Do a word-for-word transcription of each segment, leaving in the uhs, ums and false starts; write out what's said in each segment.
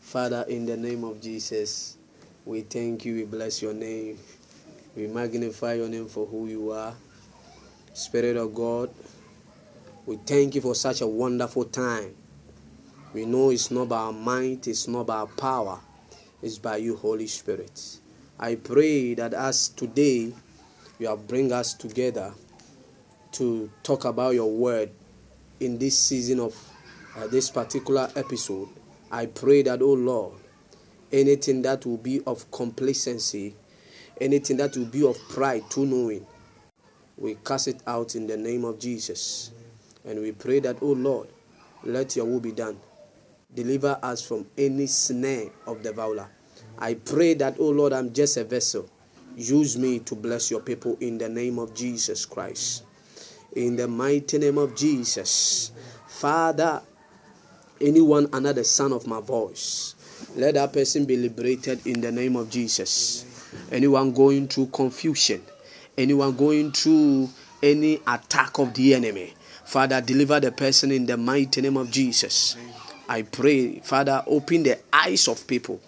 Father, in the name of Jesus, we thank you, we bless your name, we magnify your name for who you are. Spirit of God, we thank you for such a wonderful time. We know it's not by our might, it's not by our power, it's by you, Holy Spirit. I pray that as today you have bring us together to talk about your word in this season of uh, this particular episode, I pray that, oh Lord, anything that will be of complacency, anything that will be of pride, too knowing, we cast it out in the name of Jesus. And we pray that, oh Lord, let your will be done. Deliver us from any snare of the devourer. I pray that, oh Lord, I'm just a vessel. Use me to bless your people in the name of Jesus Christ. In the mighty name of Jesus. Father, anyone under the sound of my voice, let that person be liberated in the name of Jesus. Anyone going through confusion, anyone going through any attack of the enemy, Father, deliver the person in the mighty name of Jesus. I pray, Father, open the eyes of people.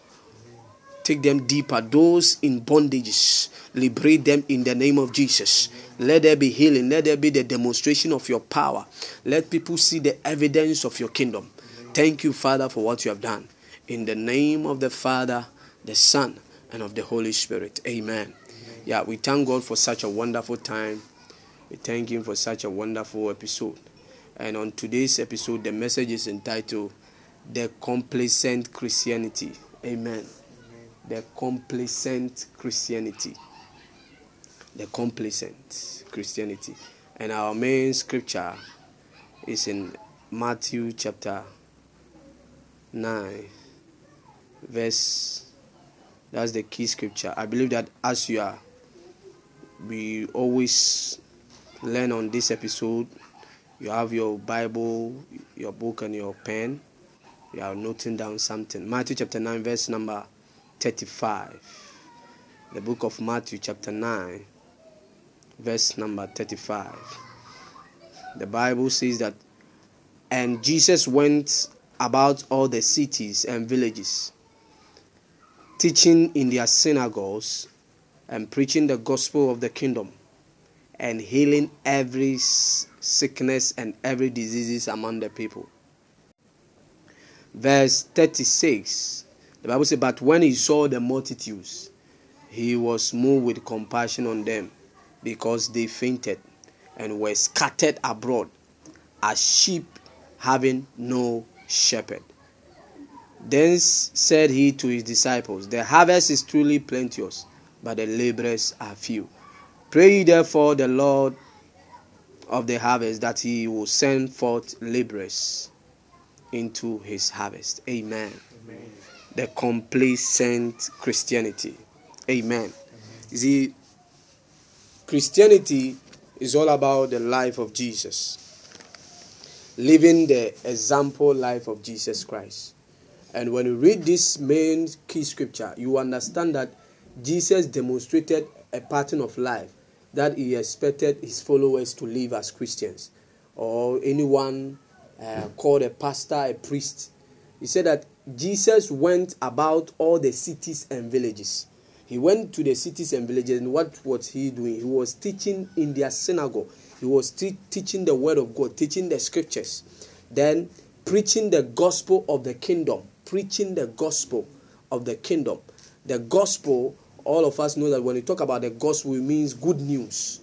Take them deeper. Those in bondages, liberate them in the name of Jesus. Let there be healing. Let there be the demonstration of your power. Let people see the evidence of your kingdom. Thank you, Father, for what you have done. In the name of the Father, the Son, and of the Holy Spirit. Amen. Yeah, we thank God for such a wonderful time. We thank Him for such a wonderful episode. And on today's episode, the message is entitled, The Complacent Christianity. Amen. The complacent Christianity. The complacent Christianity. And our main scripture is in Matthew chapter nine, verse. That's the key scripture. I believe that as you are, we always learn on this episode. You have your Bible, your book, and your pen. You are noting down something. Matthew chapter nine, verse number thirty-five. The book of Matthew chapter nine, verse number thirty-five. The Bible says that, and Jesus went about all the cities and villages, teaching in their synagogues and preaching the gospel of the kingdom and healing every sickness and every disease among the people. Verse thirty-six. The Bible says, but when he saw the multitudes, he was moved with compassion on them, because they fainted and were scattered abroad as sheep having no shepherd. Then said he to his disciples, the harvest is truly plenteous, but the laborers are few. Pray ye therefore the Lord of the harvest that he will send forth laborers into his harvest. Amen. Amen. The complacent Christianity. Amen. Amen. You see, Christianity is all about the life of Jesus, living the example life of Jesus Christ. And when you read this main key scripture, you understand that Jesus demonstrated a pattern of life that he expected his followers to live as Christians, or anyone uh, called a pastor, a priest. He said that Jesus went about all the cities and villages. He went to the cities and villages, and what was he doing? He was teaching in their synagogue. He was te- teaching the word of God, teaching the scriptures. Then preaching the gospel of the kingdom. Preaching the gospel of the kingdom. The gospel, all of us know that when we talk about the gospel, it means good news.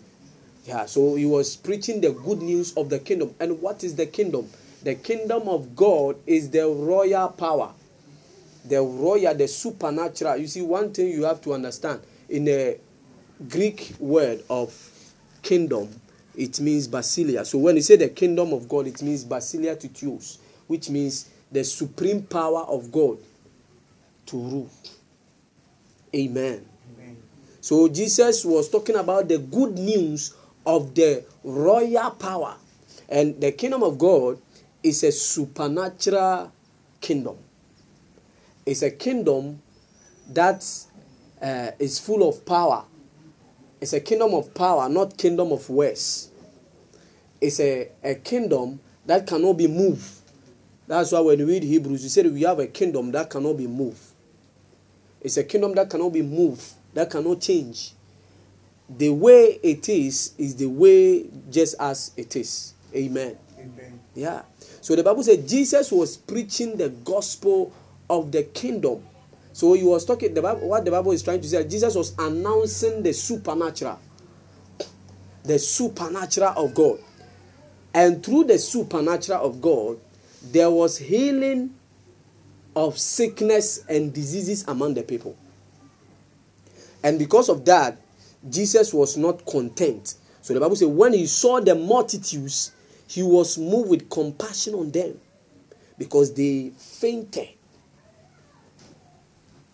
Yeah, so he was preaching the good news of the kingdom. And what is the kingdom? The kingdom of God is the royal power. The royal, the supernatural. You see, one thing you have to understand, in the Greek word of kingdom, it means basilia. So when you say the kingdom of God, it means basilia tutius, which means the supreme power of God to rule. Amen. Amen. So Jesus was talking about the good news of the royal power. And the kingdom of God is a supernatural kingdom. It's a kingdom that uh, is full of power. It's a kingdom of power, not kingdom of words. It's a, a kingdom that cannot be moved. That's why when we read Hebrews, he said we have a kingdom that cannot be moved. It's a kingdom that cannot be moved, that cannot change. The way it is, is the way just as it is. Amen. Amen. Yeah. So the Bible said Jesus was preaching the gospel of the kingdom. So he was talking, the Bible, what the Bible is trying to say, Jesus was announcing the supernatural. The supernatural of God. And through the supernatural of God, there was healing of sickness and diseases among the people. And because of that, Jesus was not content. So the Bible says, when he saw the multitudes, he was moved with compassion on them because they fainted.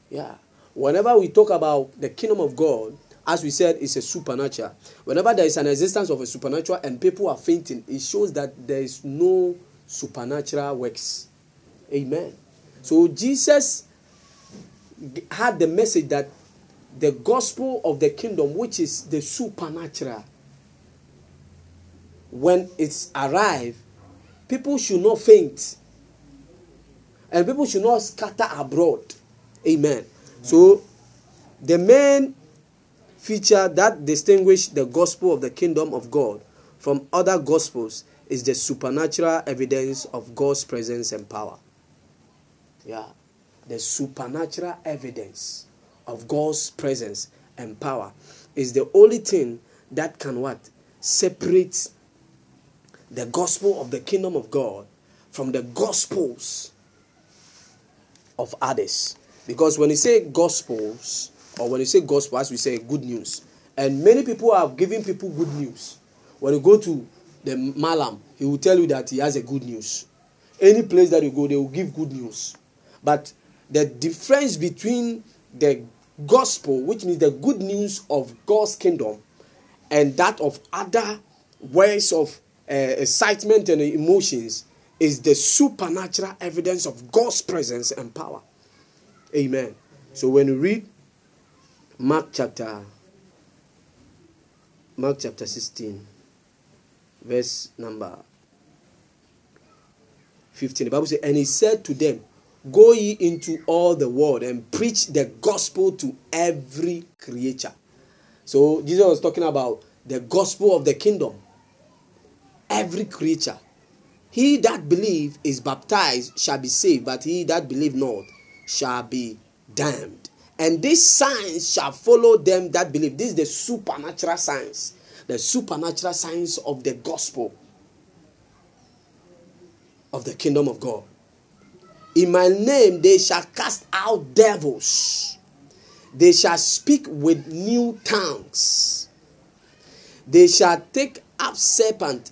Yeah. Whenever we talk about the kingdom of God, as we said, it's a supernatural. Whenever there is an existence of a supernatural and people are fainting, it shows that there is no supernatural works. Amen. So Jesus had the message that the gospel of the kingdom, which is the supernatural, when it's arrived, people should not faint. And people should not scatter abroad. Amen. Amen. So the main feature that distinguishes the gospel of the kingdom of God from other gospels is the supernatural evidence of God's presence and power. Yeah. The supernatural evidence of God's presence and power is the only thing that can what? Separate the gospel of the kingdom of God from the gospels of others. Because when you say gospels, or when you say gospel, as we say, good news. And many people have given people good news. When you go to the Malam, he will tell you that he has a good news. Any place that you go, they will give good news. But the difference between the gospel, which means the good news of God's kingdom, and that of other ways of uh, excitement and emotions, is the supernatural evidence of God's presence and power. Amen. So when you read Mark chapter, Mark chapter sixteen, verse number fifteen, the Bible says, and he said to them, go ye into all the world and preach the gospel to every creature. So Jesus was talking about the gospel of the kingdom. Every creature. He that believe is baptized shall be saved, but he that believe not shall be damned. And these signs shall follow them that believe. This is the supernatural signs. The supernatural signs of the gospel of the kingdom of God. In my name they shall cast out devils. They shall speak with new tongues. They shall take up serpent,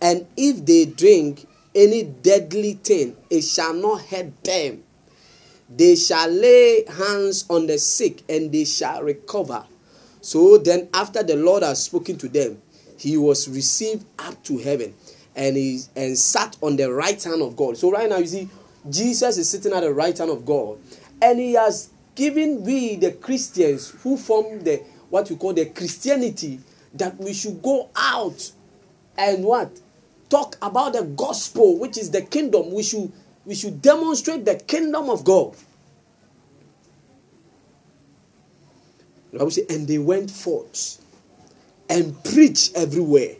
and if they drink any deadly thing, it shall not hurt them. They shall lay hands on the sick, and they shall recover. So then after the Lord had spoken to them, he was received up to heaven, and he and sat on the right hand of God. So right now you see, Jesus is sitting at the right hand of God, and he has given we the Christians who form the what we call the Christianity that we should go out and what? Talk about the gospel, which is the kingdom. We should we should demonstrate the kingdom of God. I would say, and they went forth and preached everywhere,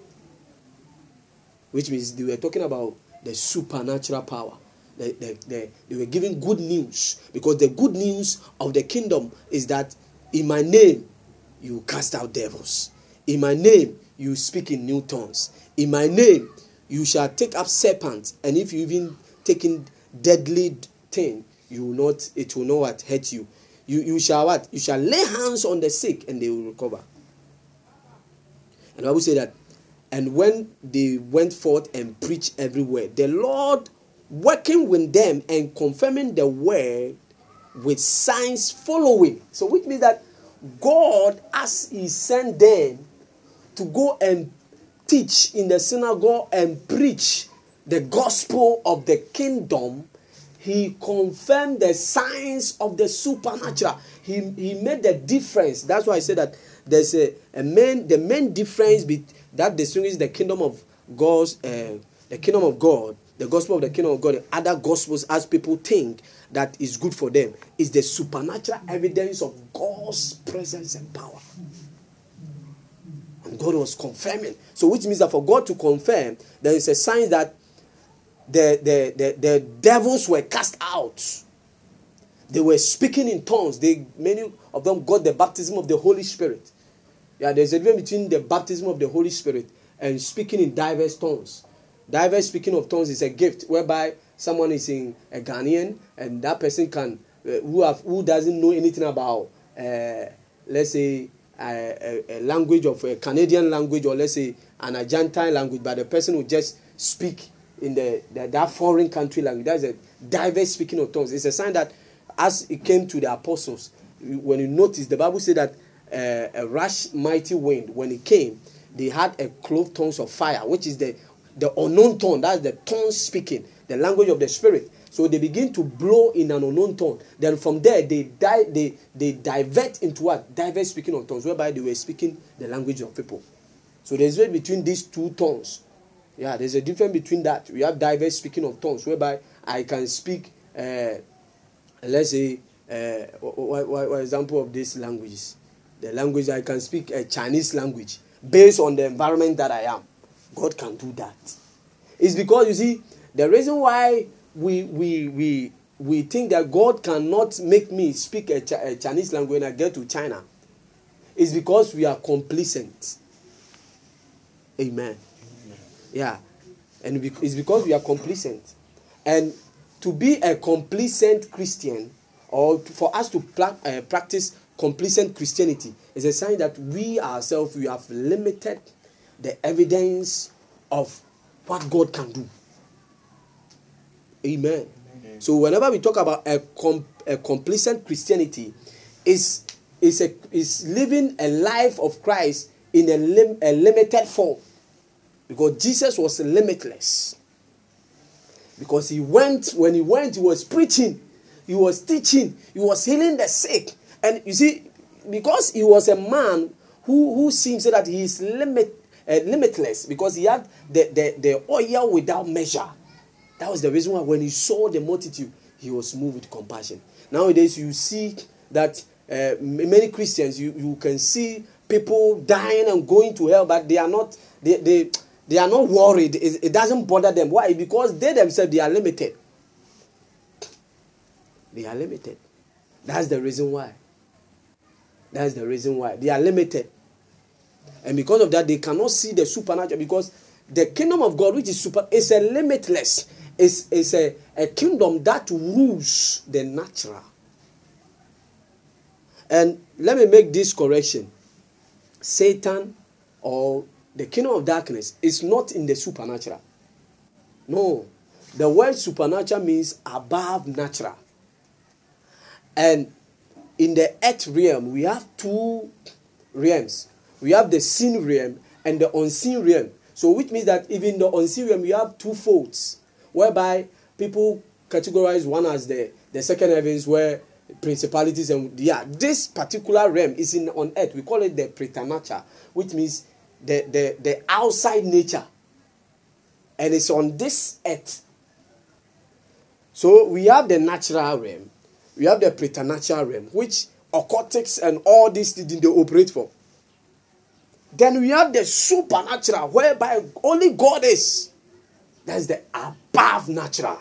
which means they were talking about the supernatural power. They, they, they, they were giving good news, because the good news of the kingdom is that in my name you cast out devils, in my name you speak in new tongues, in my name you shall take up serpents, and if you even taking deadly thing, you will not, it will not hurt you. You you shall what? You shall lay hands on the sick, and they will recover. And I will say that, and when they went forth and preached everywhere, the Lord working with them and confirming the word with signs following. So which means that God, as he sent them to go and teach in the synagogue and preach the gospel of the kingdom, he confirmed the signs of the supernatural. He, he made the difference. That's why I said that there's a, a main, the main difference be, that distinguishes the kingdom of God's, uh, the kingdom of God The gospel of the kingdom of God, other gospels, as people think that is good for them, is the supernatural evidence of God's presence and power. And God was confirming. So which means that for God to confirm, there is a sign that the, the, the, the devils were cast out. They were speaking in tongues. They, many of them got the baptism of the Holy Spirit. Yeah, there's a difference between the baptism of the Holy Spirit and speaking in diverse tongues. Diverse speaking of tongues is a gift whereby someone is in a Ghanaian and that person can, uh, who have, who doesn't know anything about, uh, let's say, a, a, a language of a Canadian language, or let's say an Argentine language, but the person will just speak in the, the that foreign country language. That's a diverse speaking of tongues. It's a sign that as it came to the apostles, when you notice, the Bible said that uh, a rush mighty wind, when it came, they had a clove tongues of fire, which is the The unknown tongue, that's the tongue speaking, the language of the spirit. So they begin to blow in an unknown tongue. Then from there, they di- they they divert into what? Divert speaking of tongues, whereby they were speaking the language of people. So there's a difference between these two tongues. Yeah, there's a difference between that. We have divert speaking of tongues, whereby I can speak, uh, let's say, uh, what, what, what example of these languages? The language I can speak, a Chinese language, based on the environment that I am. God can do that. It's because, you see, the reason why we we we we think that God cannot make me speak a, Ch- a Chinese language when I get to China is because we are complacent. Amen. Amen. Yeah. And we, it's because we are complacent. And to be a complacent Christian, or for us to pla- uh, practice complacent Christianity, is a sign that we ourselves, we have limited the evidence of what God can do. Amen. Amen. So whenever we talk about a, com- a complacent Christianity, is is a is living a life of Christ in a, lim- a limited form, because Jesus was limitless. Because he went when he went, he was preaching, he was teaching, he was healing the sick, and you see, because he was a man who who seems so that he is limited. Uh, limitless, because he had the, the, the oil without measure. That was the reason why when he saw the multitude, he was moved with compassion. Nowadays, you see that uh, many Christians, you, you can see people dying and going to hell, but they are not they they, they are not worried. It, it doesn't bother them. Why? Because they themselves, they are limited. They are limited. That's the reason why. That's the reason why. They are limited. And because of that, they cannot see the supernatural, because the kingdom of God, which is super, is a limitless. It's, it's a, a kingdom that rules the natural. And let me make this correction. Satan, or the kingdom of darkness, is not in the supernatural. No. The word supernatural means above natural. And in the earth realm, we have two realms. We have the seen realm and the unseen realm. So which means that even the unseen realm, we have two folds, whereby people categorize one as the, the second heavens, where principalities and... Yeah, this particular realm is in on earth. We call it the preternatural, which means the, the, the outside nature. And it's on this earth. So we have the natural realm. We have the preternatural realm, which occultics and all these things they operate for. Then we have the supernatural, whereby only God is. That's the above natural.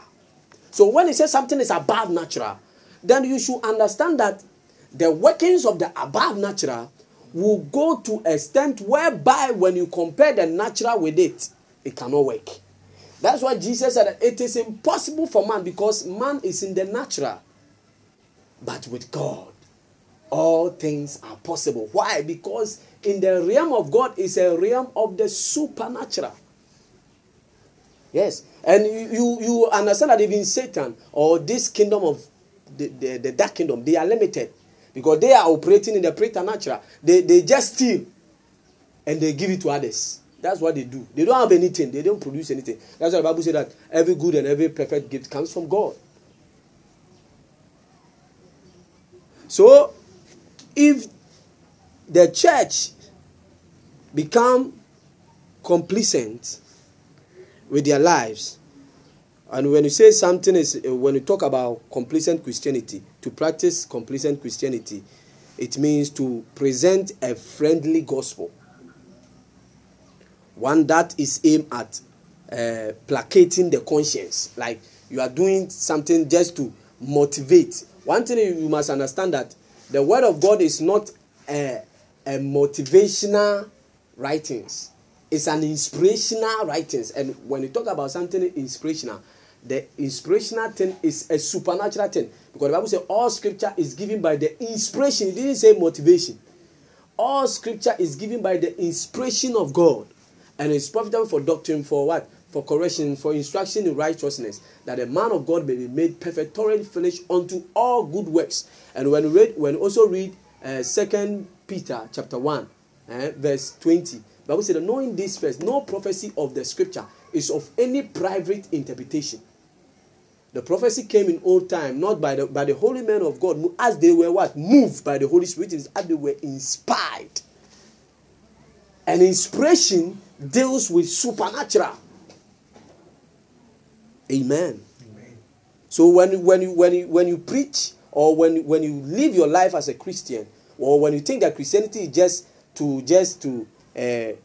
So when it says something is above natural, then you should understand that the workings of the above natural will go to extent whereby when you compare the natural with it, it cannot work. That's why Jesus said that it is impossible for man, because man is in the natural. But with God, all things are possible. Why? Because in the realm of God is a realm of the supernatural. Yes. And you, you understand that even Satan, or this kingdom of the, the, the dark kingdom, they are limited, because they are operating in the preternatural. They, they just steal and they give it to others. That's what they do. They don't have anything. They don't produce anything. That's why the Bible says that every good and every perfect gift comes from God. So, if the church become complacent with their lives, And when you say something is, when you talk about complacent Christianity, to practice complacent Christianity, it means to present a friendly gospel, one that is aimed at uh, placating the conscience. Like you are doing something just to motivate. One thing you must understand that the word of God is not a, a motivational writings. It's an inspirational writings. And when you talk about something inspirational, the inspirational thing is a supernatural thing. Because the Bible says all scripture is given by the inspiration. It didn't say motivation. All scripture is given by the inspiration of God. And it's profitable for doctrine, for what? For correction, for instruction in righteousness, that the man of God may be made perfect, thoroughly finished unto all good works. And when read, when also read uh, Second Peter chapter one, eh, verse twenty, the Bible says, knowing this first, no prophecy of the scripture is of any private interpretation. The prophecy came in old time, not by the by the holy men of God, as they were what? Moved by the Holy Spirit, as they were inspired. And inspiration deals with supernatural. Amen. Amen. So when when you when you when you preach, or when when you live your life as a Christian, or when you think that Christianity is just to just to uh,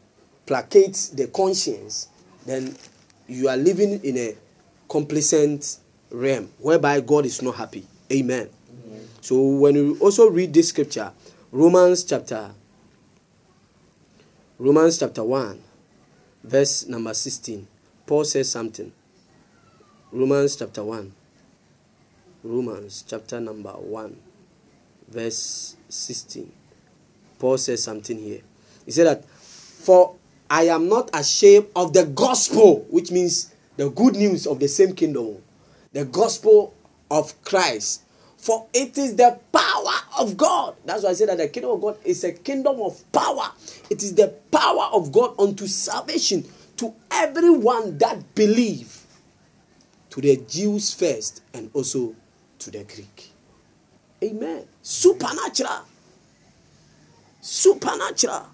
placate the conscience, then you are living in a complacent realm whereby God is not happy. Amen. Amen. So when you also read this scripture, Romans chapter Romans chapter one, verse number sixteen, Paul says something. Romans chapter one. Romans chapter number one, verse sixteen. Paul says something here. He said that, for I am not ashamed of the gospel, which means the good news of the same kingdom, the gospel of Christ. For it is the power of God. That's why I said that the kingdom of God is a kingdom of power. It is the power of God unto salvation to everyone that believes. To the Jews first, and also to the Greek. Amen. Supernatural. Supernatural.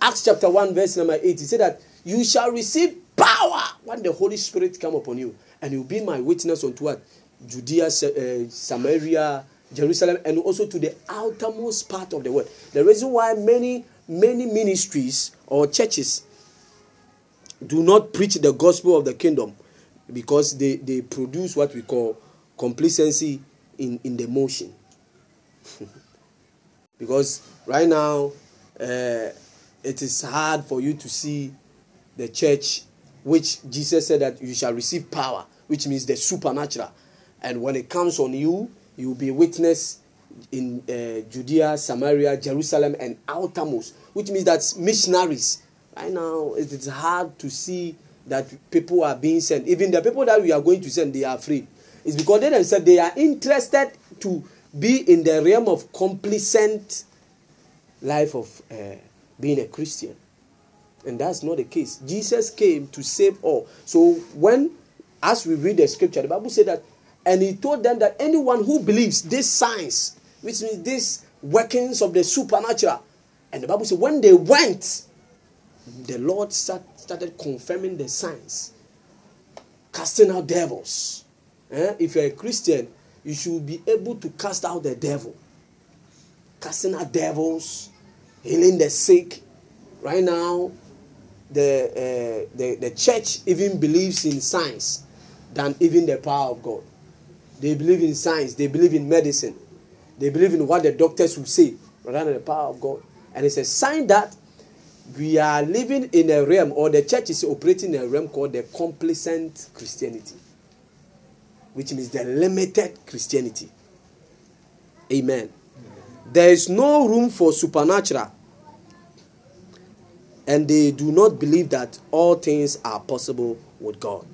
Acts chapter one, verse number eight. It said that you shall receive power when the Holy Spirit come upon you, and you'll be my witness unto what? Judea, uh, Samaria, Jerusalem, and also to the outermost part of the world. The reason why many, many ministries or churches do not preach the gospel of the kingdom, because they, they produce what we call complacency in, in the motion. Because right now, uh, it is hard for you to see the church, which Jesus said that you shall receive power, which means the supernatural. And when it comes on you, you will be witness in uh, Judea, Samaria, Jerusalem, and outermost, which means that's missionaries. Right now, it is hard to see that people are being sent. Even the people that we are going to send, they are free. It's because they themselves, they are interested to be in the realm of complacent life of uh, being a Christian. And that's not the case. Jesus came to save all. So when, as we read the scripture, the Bible said that, and he told them that anyone who believes this signs, which means these workings of the supernatural, and the Bible said when they went, the Lord sat started confirming the signs, casting out devils. Eh? If you're a Christian, you should be able to cast out the devil. Casting out devils, healing the sick. Right now, the, uh, the, the church even believes in signs than even the power of God. They believe in signs. They believe in medicine. They believe in what the doctors will say rather than the power of God. And it's a sign that we are living in a realm, or the church is operating in a realm called the complacent Christianity, which means the limited Christianity. Amen. Amen. There is no room for supernatural, and they do not believe that all things are possible with God.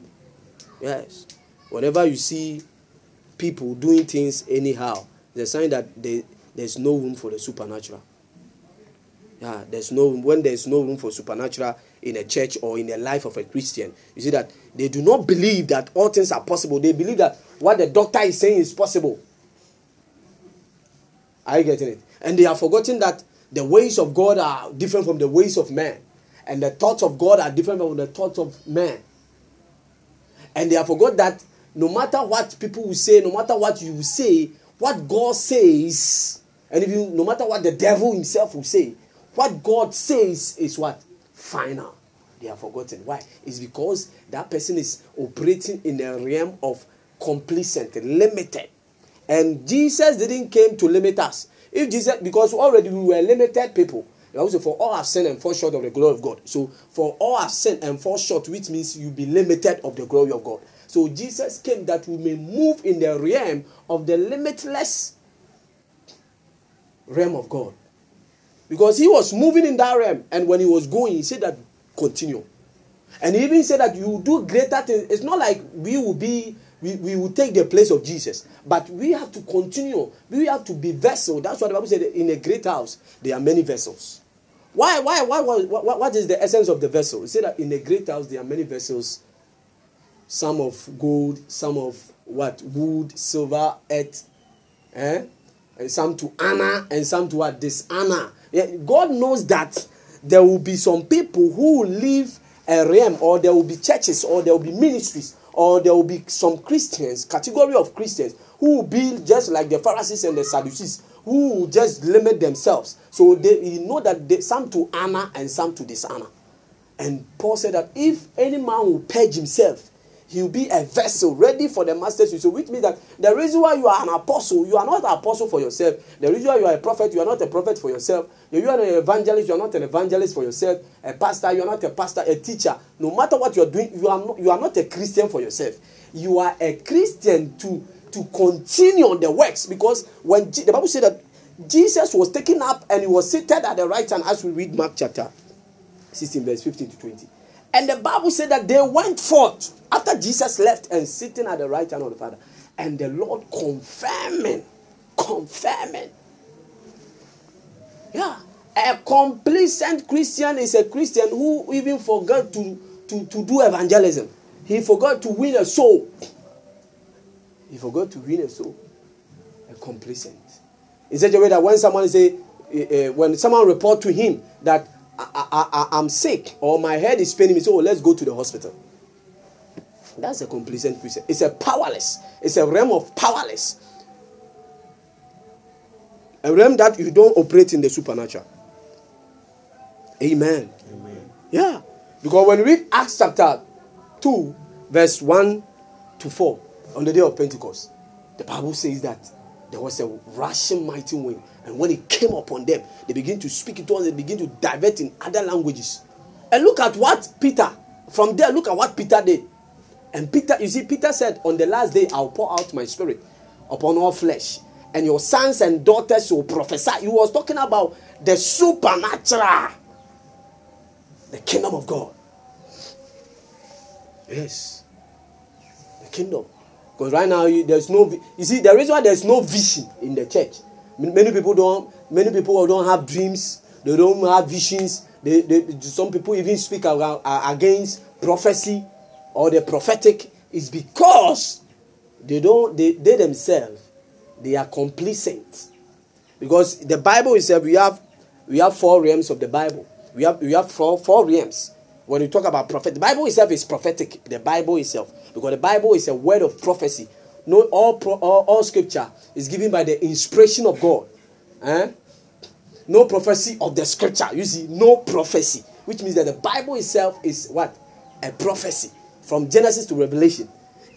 Yes. Whenever you see people doing things anyhow, it's a sign that they, there's no room for the supernatural. Yeah, there's no when there's no room for supernatural in a church or in the life of a Christian. You see that they do not believe that all things are possible. They believe that what the doctor is saying is possible. Are you getting it? And they have forgotten that the ways of God are different from the ways of man. And the thoughts of God are different from the thoughts of man. And they have forgot that no matter what people will say, no matter what you will say, what God says, and if you, no matter what the devil himself will say, what God says is what? Final. They have forgotten. Why? It's because that person is operating in a realm of complacent, limited. And Jesus didn't came to limit us. If Jesus, because already we were limited people. For all have sinned and fall short of the glory of God. So for all have sinned and fall short, which means you be limited of the glory of God. So Jesus came that we may move in the realm of the limitless realm of God. Because he was moving in that realm. And when he was going, he said that continue. And he even said that you will do greater things. It's not like we will be, we, we will take the place of Jesus. But we have to continue. We have to be vessel. That's what the Bible said. In a great house, there are many vessels. Why? Why? Why? why what, what is the essence of the vessel? It said that in a great house, there are many vessels. Some of gold, some of what? Wood, silver, earth. Eh? And some to honor and some to what? Dishonor. Yeah, God knows that there will be some people who live a realm, or there will be churches, or there will be ministries, or there will be some Christians, category of Christians, who will be just like the Pharisees and the Sadducees, who will just limit themselves. So they, you know that they, some to honor and some to dishonor. And Paul said that if any man will purge himself, he will be a vessel ready for the master's use. So which means that the reason why you are an apostle, you are not an apostle for yourself. The reason why you are a prophet, you are not a prophet for yourself. You are an evangelist, you are not an evangelist for yourself. A pastor, you are not a pastor. A teacher, no matter what you are doing, you are not, you are not a Christian for yourself. You are a Christian to, to continue on the works. Because when G- the Bible said that Jesus was taken up and he was seated at the right hand, as we read Mark chapter sixteen, verse fifteen to twenty. And the Bible said that they went forth after Jesus left and sitting at the right hand of the Father. And the Lord confirming, confirming. Yeah. A complacent Christian is a Christian who even forgot to, to, to do evangelism. He forgot to win a soul. He forgot to win a soul. A complacent. In such a way that when someone say, uh, uh, when someone report to him that, I, I, I, I'm sick or my head is paining me, so let's go to the hospital. That's a complacent Christian. It's a powerless. It's a realm of powerless. A realm that you don't operate in the supernatural. Amen. Amen. Yeah. Because when you read Acts chapter two, verse one to four, on the day of Pentecost, the Bible says that there was a rushing mighty wind. And when it came upon them, they begin to speak in tongues. They begin to divert in other languages. And look at what Peter, from there, look at what Peter did. And Peter, you see, Peter said, on the last day, I'll pour out my spirit upon all flesh. And your sons and daughters will prophesy. He was talking about the supernatural. The kingdom of God. Yes. The kingdom. Because right now, there's no, you see, the reason why there's no vision in the church. Many people don't, many people don't have dreams. They don't have visions. They, they, some people even speak about, uh, against prophecy or the prophetic. It's because they don't, they, they themselves, they are complacent. Because the Bible itself, we have, we have four realms of the Bible. We have, we have four, four realms. When we talk about prophet, the Bible itself is prophetic. The Bible itself, because the Bible is a word of prophecy. No, all, pro, all all scripture is given by the inspiration of God. Eh? No prophecy of the scripture. You see, no prophecy. Which means that the Bible itself is what? A prophecy. From Genesis to Revelation.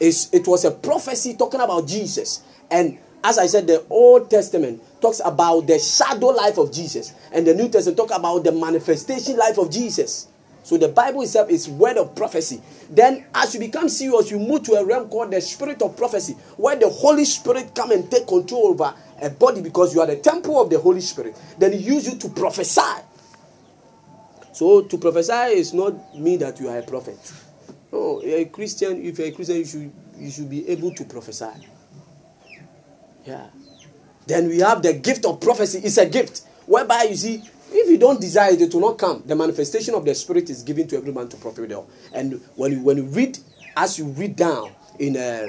It's, it was a prophecy talking about Jesus. And as I said, the Old Testament talks about the shadow life of Jesus. And the New Testament talks about the manifestation life of Jesus. So the Bible itself is word of prophecy. Then as you become serious, you move to a realm called the spirit of prophecy, where the Holy Spirit come and take control over a body, because you are the temple of the Holy Spirit. Then he use you to prophesy. So to prophesy is not mean that you are a prophet. No, you're a Christian. If you're a Christian, you should, you should be able to prophesy. Yeah. Then we have the gift of prophecy. It's a gift whereby, you see, if you don't desire it, it will not come. The manifestation of the Spirit is given to every man to profit with all. And when you, when you read, as you read down in uh,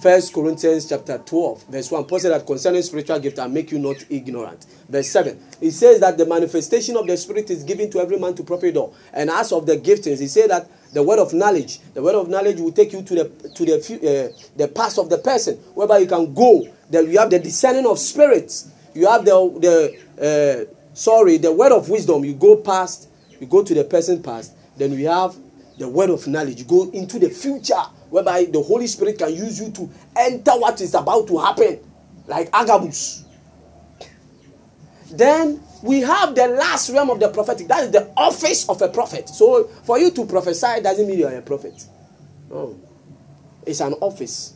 First Corinthians chapter twelve, verse one. Paul said that concerning spiritual gift, I make you not ignorant. Verse seven. He says that the manifestation of the Spirit is given to every man to profit all. And as of the giftings, he said that the word of knowledge, the word of knowledge will take you to the to the uh, the past of the person, whereby you can go. That you have the discerning of spirits. You have the the uh, sorry the word of wisdom. You go past. You go to the person past. Then we have the word of knowledge. You go into the future, whereby the Holy Spirit can use you to enter what is about to happen, like Agabus. Then we have the last realm of the prophetic. That is the office of a prophet. So for you to prophesy doesn't mean you are a prophet. No. It's an office.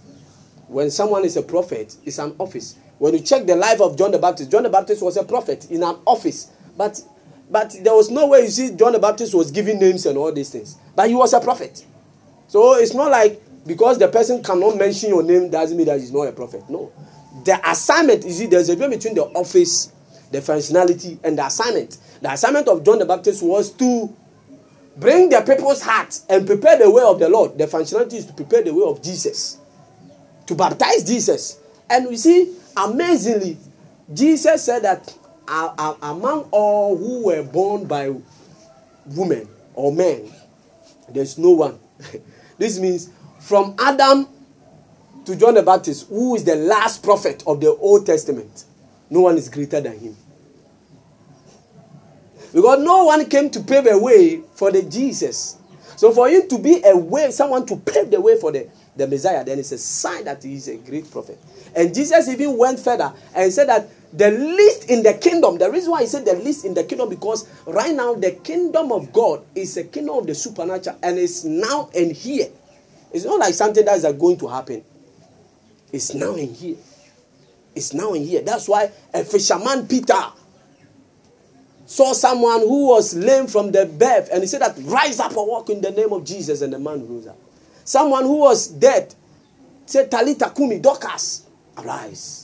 When someone is a prophet, it's an office. When you check the life of John the Baptist, John the Baptist was a prophet in an office. But, but there was no way, you see, John the Baptist was giving names and all these things. But he was a prophet. So it's not like because the person cannot mention your name doesn't mean that he's not a prophet. No. The assignment, you see, there's a difference between the office, the functionality, and the assignment. The assignment of John the Baptist was to bring the people's heart and prepare the way of the Lord. The functionality is to prepare the way of Jesus, to baptize Jesus. And you see, amazingly, Jesus said that among all who were born by women or men, there's no one. This means from Adam to John the Baptist, who is the last prophet of the Old Testament, no one is greater than him. Because no one came to pave a way for the Jesus. So for him to be a way, someone to pave the way for the, the Messiah, then it's a sign that he is a great prophet. And Jesus even went further and said that the least in the kingdom, the reason why he said the least in the kingdom, because right now the kingdom of God is a kingdom of the supernatural, and it's now and here. It's not like something that is going to happen. It's now and here. It's now and here. That's why a fisherman, Peter, saw someone who was lame from the birth, and he said that, rise up and walk in the name of Jesus, and the man rose up. Someone who was dead said, Talitha Kumi, Dorcas, arise.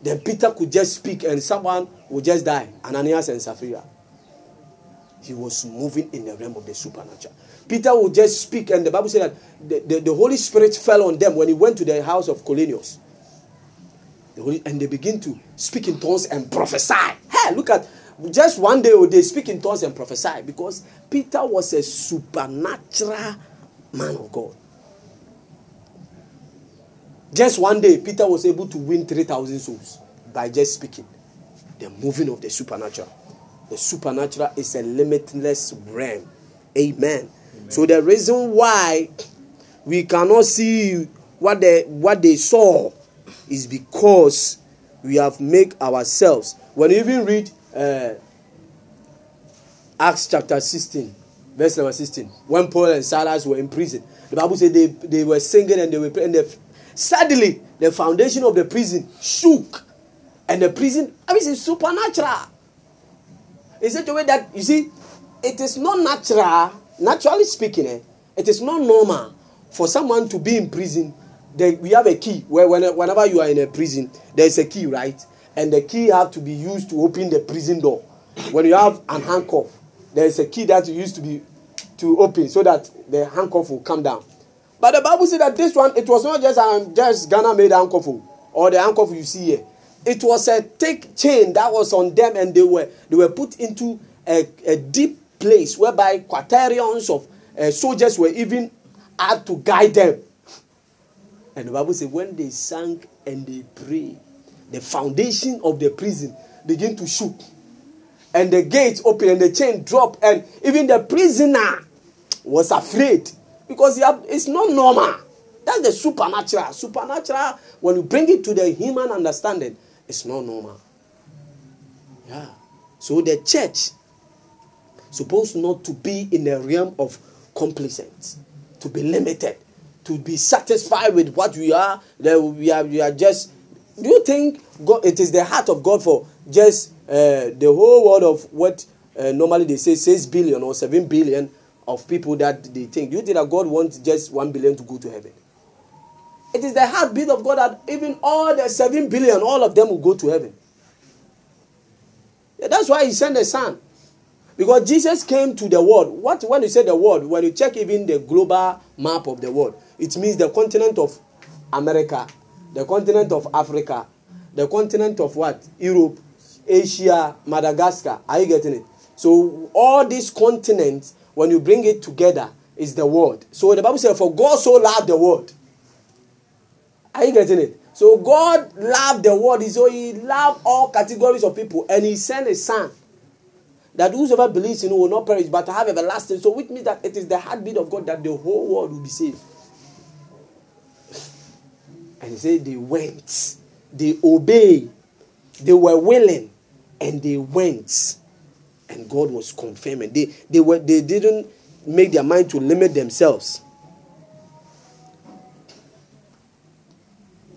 Then Peter could just speak and someone would just die. Ananias and Sapphira. He was moving in the realm of the supernatural. Peter would just speak, and the Bible said that the, the, the Holy Spirit fell on them when he went to the house of Cornelius. The Holy, and they begin to speak in tongues and prophesy. Hey, look at, just one day they speak in tongues and prophesy, because Peter was a supernatural man of God. Just one day, Peter was able to win three thousand souls by just speaking. The moving of the supernatural. The supernatural is a limitless realm. Amen. Amen. So the reason why we cannot see what they, what they saw is because we have made ourselves. When you even read uh, Acts chapter sixteen, verse number sixteen, when Paul and Silas were in prison, the Bible said they, they were singing and they were praying. Suddenly, the foundation of the prison shook. And the prison, I mean, it's supernatural. It's such a way that, you see, it is not natural, naturally speaking, eh, it is not normal for someone to be in prison. They, we have a key. Where whenever you are in a prison, there is a key, right? And the key have to be used to open the prison door. When you have a handcuff, there is a key that used to be to open so that the handcuff will come down. But the Bible said that this one, it was not just, um, just Ghana made handcuff, or the handcuff you see here. It was a thick chain that was on them, and they were they were put into a, a deep place whereby quaternions of uh, soldiers were even had to guide them. And the Bible said when they sang and they prayed, the foundation of the prison began to shook. And the gates opened and the chain dropped, and even the prisoner was afraid. Because it's not normal. That's the supernatural. Supernatural, when you bring it to the human understanding, it's not normal. Yeah. So the church supposed not to be in the realm of complacent, to be limited, to be satisfied with what we are. That we are, we are just. Do you think God, it is the heart of God for just uh, the whole world of what uh, normally they say six billion or seven billion? Of people that they think. Do you think that God wants just one billion to go to heaven? It is the heartbeat of God that even all the seven billion, all of them will go to heaven. Yeah, that's why he sent the Son. Because Jesus came to the world. What, when you say the world, when you check even the global map of the world, it means the continent of America, the continent of Africa, the continent of what? Europe, Asia, Madagascar. Are you getting it? So all these continents, when you bring it together, is the world. So the Bible says, for God so loved the world. Are you getting it? So God loved the world. So he loved all categories of people. And he sent his son, that whosoever believes in him will not perish, but have everlasting. So which means that it is the heartbeat of God that the whole world will be saved. And he said they went. They obeyed. They were willing. And they went. And God was confirming. They, they, were, they didn't make their mind to limit themselves.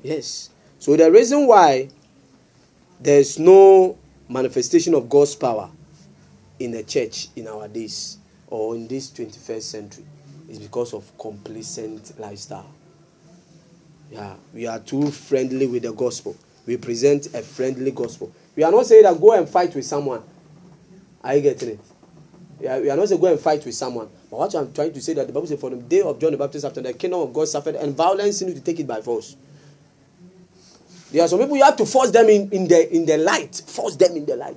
Yes. So the reason why there's no manifestation of God's power in the church in our days or in this twenty-first century is because of complacent lifestyle. Yeah, we are too friendly with the gospel. We present a friendly gospel. We are not saying that go and fight with someone. Are you getting it? Yeah, we are not saying go and fight with someone. But what I'm trying to say that the Bible says, for the day of John the Baptist, after the kingdom of God suffered, and violence seemed to take it by force. There are some people you have to force them in, in the in the light. Force them in the light.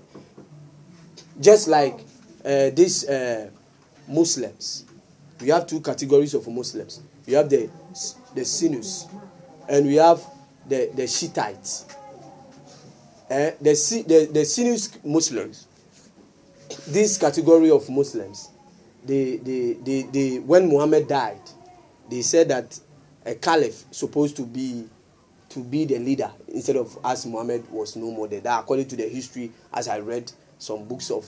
Just like uh, these uh, Muslims. We have two categories of Muslims. We have the the Sunnis, and we have the the Shiites. Uh, the the the Sunnis Muslims. This category of Muslims, they, they they they when Muhammad died, they said that a caliph supposed to be to be the leader instead of as Muhammad was no more. That according to the history, as I read some books of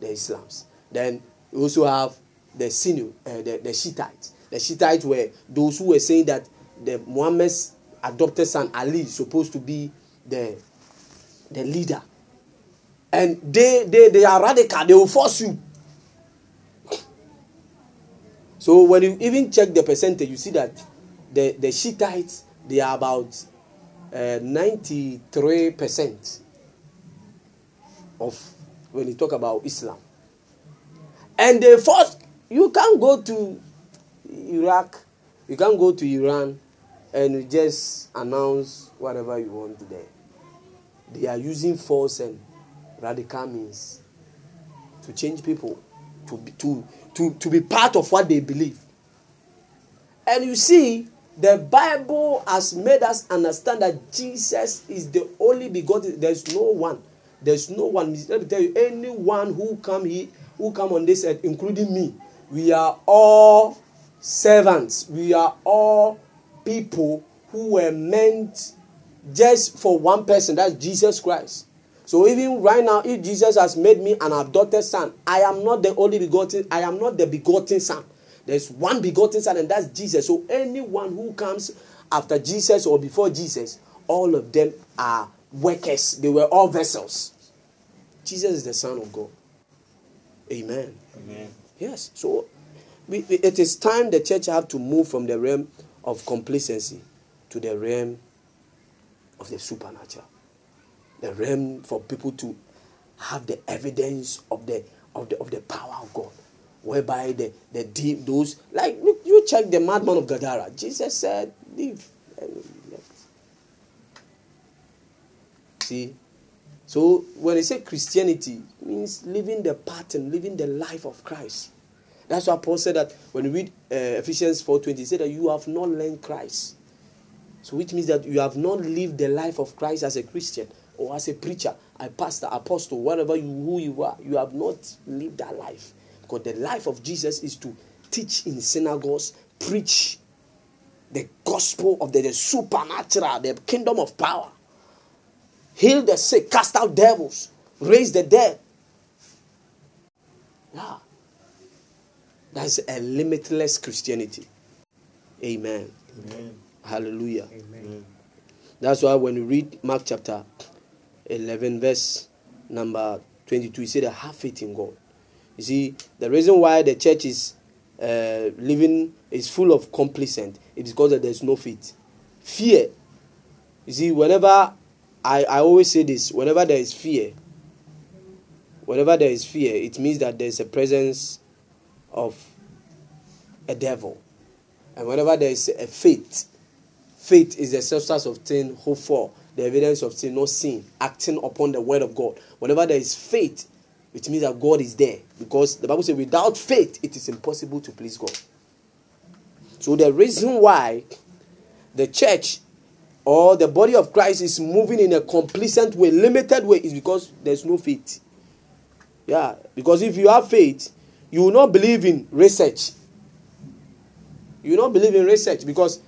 the Islams. Then we also have the Sunni, uh, the, the Shiites. The Shiites were those who were saying that the Muhammad's adopted son Ali is supposed to be the the leader. And they, they, they are radical. They will force you. So when you even check the percentage, you see that the, the Shiites, they are about uh, ninety-three percent of when you talk about Islam. And they force, you can't go to Iraq, you can't go to Iran and you just announce whatever you want there. They are using force and radical means to change people to be, to, to, to be part of what they believe. And you see, the Bible has made us understand that Jesus is the only begotten. There's no one. There's no one. Let me tell you, anyone who come here, who come on this earth, including me, we are all servants. We are all people who were meant just for one person. That's Jesus Christ. So even right now, if Jesus has made me an adopted son, I am not the only begotten, I am not the begotten son. There's one begotten son, and that's Jesus. So anyone who comes after Jesus or before Jesus, all of them are workers. They were all vessels. Jesus is the Son of God. Amen. Amen. Yes. So we, we, it is time the church have to move from the realm of complacency to the realm of the supernatural. The realm for people to have the evidence of the of the of the power of God, whereby the the deep those like you, you check the madman of Gadara. Jesus said, "Leave." See, so when they say Christianity, it means living the pattern, living the life of Christ. That's why Paul said that when we read uh, Ephesians four twenty, he said that you have not learned Christ. So which means that you have not lived the life of Christ as a Christian, or as a preacher, a pastor, apostle, whatever you, who you are, you have not lived that life. Because the life of Jesus is to teach in synagogues, preach the gospel of the, the supernatural, the kingdom of power. Heal the sick, cast out devils, raise the dead. Yeah. That's a limitless Christianity. Amen. Amen. Hallelujah. Amen. That's why when you read Mark chapter eleven verse number twenty-two, he said, have faith in God. You see, the reason why the church is uh, living is full of complacent is because that there's no faith. Fear. You see, whenever, I, I always say this, whenever there is fear, whenever there is fear, it means that there's a presence of a devil. And whenever there is a faith, Faith is the substance of things hoped for, the evidence of things not seen, acting upon the word of God. Whenever there is faith, it means that God is there. Because the Bible says, without faith, it is impossible to please God. So the reason why the church or the body of Christ is moving in a complacent way, limited way, is because there's no faith. Yeah, because if you have faith, you will not believe in research. You will not believe in research because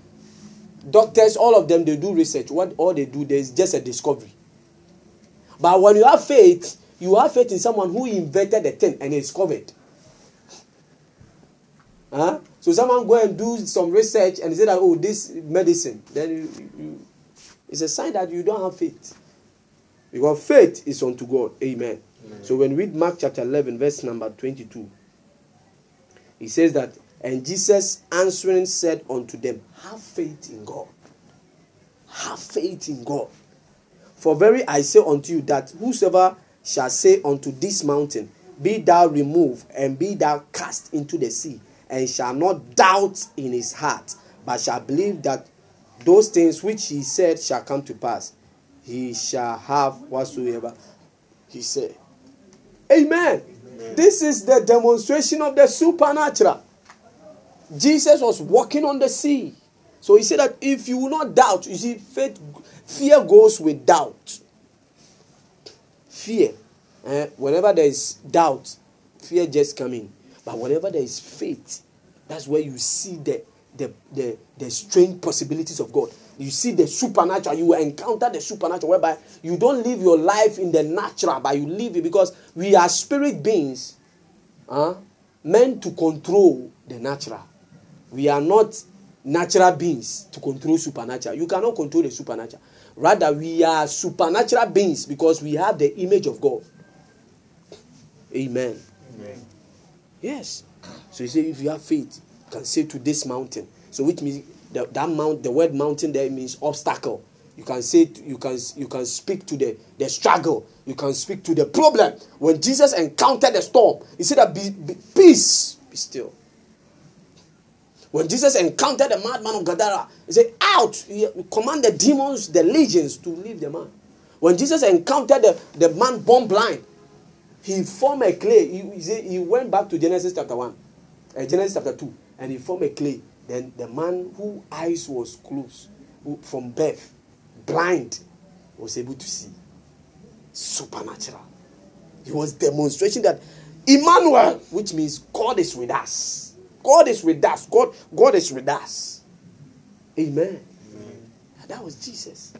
doctors, all of them, they do research. What all they do, there's just a discovery. But when you have faith, you have faith in someone who invented the thing and it's covered. Huh? So someone go and do some research and say that, oh, this medicine. Then you, you, it's a sign that you don't have faith. Because faith is unto God. Amen. Amen. So when we read Mark chapter eleven, verse number twenty-two, he says that, and Jesus answering said unto them, have faith in God. Have faith in God. For verily I say unto you that whosoever shall say unto this mountain, be thou removed, and be thou cast into the sea, and shall not doubt in his heart, but shall believe that those things which he said shall come to pass, he shall have whatsoever he said. Amen. Amen. This is the demonstration of the supernatural. Jesus was walking on the sea. So he said that if you will not doubt, you see, faith, fear goes with doubt. Fear. Eh? Whenever there is doubt, fear just comes in. But whenever there is faith, that's where you see the, the, the, the strange possibilities of God. You see the supernatural. You will encounter the supernatural, whereby you don't live your life in the natural, but you live it because we are spirit beings, huh? Meant to control the natural. We are not natural beings to control supernatural. You cannot control the supernatural. Rather, we are supernatural beings because we have the image of God. Amen. Amen. Yes. So you say, if you have faith, you can say to this mountain. So which means that, that mount, the word mountain there means obstacle. You can say, to, you can you can speak to the, the struggle. You can speak to the problem. When Jesus encountered the storm, he said that be, be, peace, be still. When Jesus encountered the madman of Gadara, he said, out, he commanded the demons, the legions to leave the man. When Jesus encountered the, the man born blind, he formed a clay. He, he went back to Genesis chapter one, uh, Genesis chapter two, and he formed a clay. Then the man whose eyes was closed, who, from birth, blind, was able to see. Supernatural. He was demonstrating that Emmanuel, which means God is with us. God is with us. God, God is with us. Amen. Amen. That was Jesus.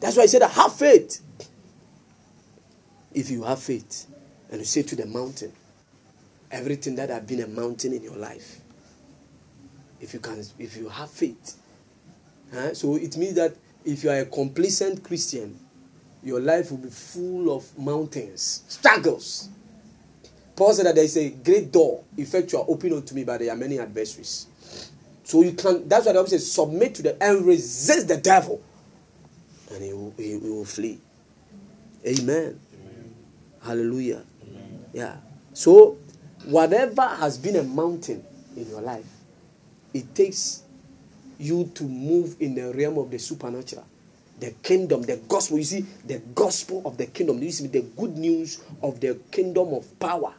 That's why he said, have faith. If you have faith, and you say to the mountain, everything that has been a mountain in your life, if you can, if you have faith, huh? So it means that if you are a complacent Christian, your life will be full of mountains, struggles. Paul said that there is a great door, effectual, open unto me, but there are many adversaries. So you can. That's why the Bible says, submit to the and resist the devil, and he will, he will flee. Amen. Amen. Hallelujah. Yeah. So, whatever has been a mountain in your life, it takes you to move in the realm of the supernatural, the kingdom, the gospel. You see, the gospel of the kingdom. You see, the good news of the kingdom of power.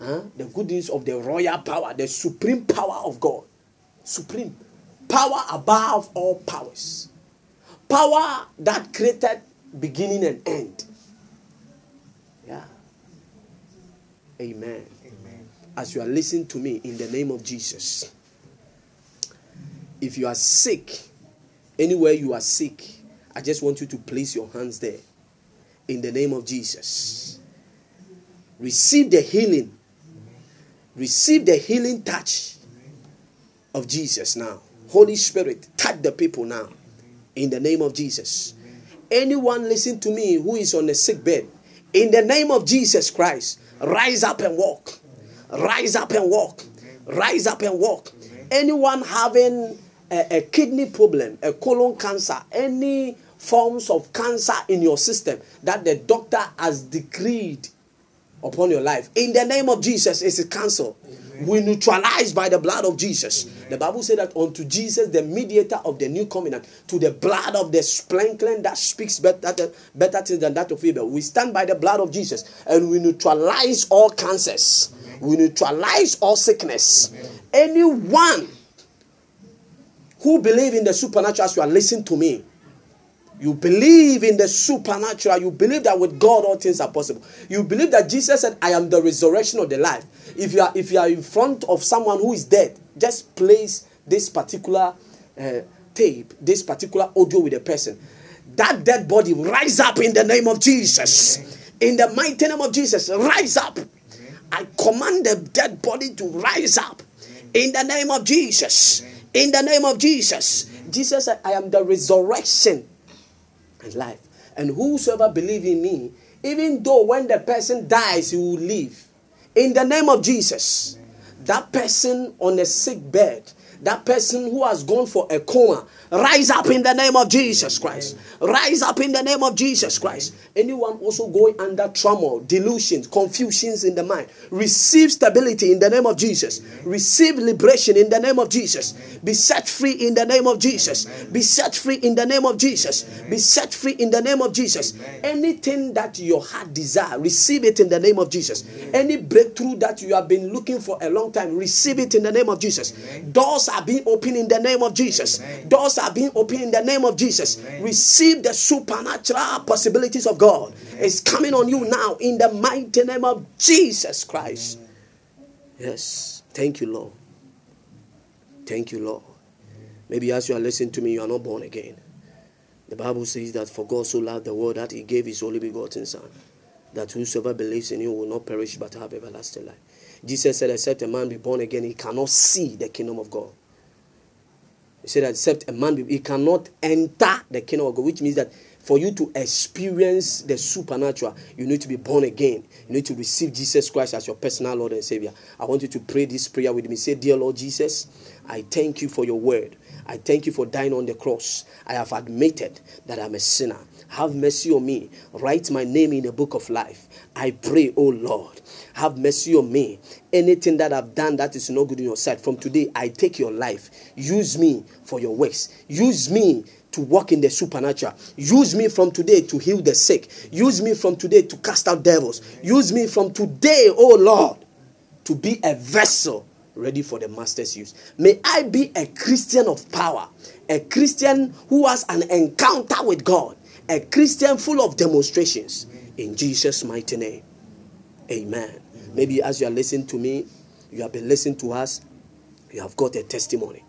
Huh? The good news of the royal power, the supreme power of God. Supreme. Power above all powers. Power that created beginning and end. Yeah. Amen. Amen. As you are listening to me, in the name of Jesus, if you are sick, anywhere you are sick, I just want you to place your hands there. In the name of Jesus. Receive the healing. Receive the healing touch of Jesus now. Holy Spirit, touch the people now. In the name of Jesus. Anyone listen to me who is on a sick bed, in the name of Jesus Christ, rise up and walk. Rise up and walk. Rise up and walk. Anyone having a, a kidney problem, a colon cancer, any forms of cancer in your system that the doctor has decreed upon your life. In the name of Jesus, it's a cancel. We neutralize by the blood of Jesus. Amen. The Bible said that unto Jesus, the mediator of the new covenant, to the blood of the sprinkling that speaks better, better things than that of Abel. We stand by the blood of Jesus and we neutralize all cancers. Amen. We neutralize all sickness. Amen. Anyone who believes in the supernatural, as you are listening to me, you believe in the supernatural. You believe that with God all things are possible. You believe that Jesus said, I am the resurrection of the life. If you are, if you are in front of someone who is dead, just place this particular uh, tape, this particular audio with a person. That dead body will rise up in the name of Jesus. In the mighty name of Jesus, rise up. I command the dead body to rise up. In the name of Jesus. In the name of Jesus. Jesus said, I am the resurrection and life, and whosoever believes in me, even though when the person dies, he will live. In the name of Jesus, that person on a sick bed, that person who has gone for a coma, rise up in the name of Jesus Christ. Rise up in the name of Jesus Christ. Anyone also going under turmoil, delusions, confusions in the mind, receive stability in the name of Jesus. Receive liberation in the name of Jesus. Be set free in the name of Jesus. Be set free in the name of Jesus. Be set free in the name of Jesus. Anything that your heart desires, receive it in the name of Jesus. Any breakthrough that you have been looking for a long time, receive it in the name of Jesus. Doors are being opened in the name of Jesus. Doors are being opened in the name of Jesus. Amen. Receive the supernatural possibilities of God. Amen. It's coming on you now in the mighty name of Jesus Christ. Amen. Yes. Thank you, Lord. Thank you, Lord. Amen. Maybe as you are listening to me, you are not born again. The Bible says that for God so loved the world that he gave his only begotten son, that whosoever believes in him will not perish but have everlasting life. Jesus said, except a man be born again, he cannot see the kingdom of God. He said that except a man, be, he cannot enter the kingdom of God, which means that for you to experience the supernatural, you need to be born again. You need to receive Jesus Christ as your personal Lord and Savior. I want you to pray this prayer with me. Say, dear Lord Jesus, I thank you for your word. I thank you for dying on the cross. I have admitted that I'm a sinner. Have mercy on me. Write my name in the book of life. I pray, oh Lord, have mercy on me. Anything that I've done that is not good in your sight, from today, I take your life. Use me for your works. Use me to walk in the supernatural. Use me from today to heal the sick. Use me from today to cast out devils. Use me from today, oh Lord, to be a vessel ready for the master's use. May I be a Christian of power, a Christian who has an encounter with God, a Christian full of demonstrations. In Jesus' mighty name. Amen. Maybe as you are listening to me, you have been listening to us, you have got a testimony.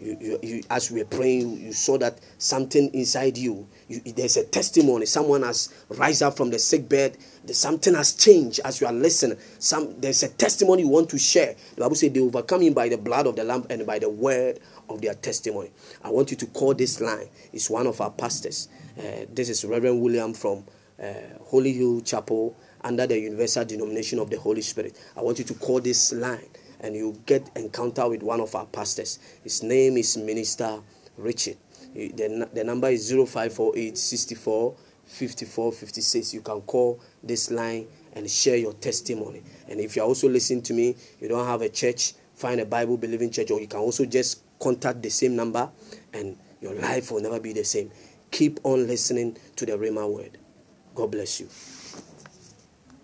You, you, you, as we were praying, you, you saw that something inside you, you, there's a testimony. Someone has risen up from the sick bed. The, something has changed as you are listening. Some, there's a testimony you want to share. The Bible says they overcome him by the blood of the Lamb and by the word of their testimony. I want you to call this line. It's one of our pastors. Uh, this is Reverend William from uh, Holy Hill Chapel, under the universal denomination of the Holy Spirit. I want you to call this line and you get encounter with one of our pastors. His name is Minister Richard. The, the number is zero five four eight, six four, five four, five six. You can call this line and share your testimony. And if you're also listening to me, you don't have a church, find a Bible-believing church, or you can also just contact the same number and your life will never be the same. Keep on listening to the Rhema Word. God bless you.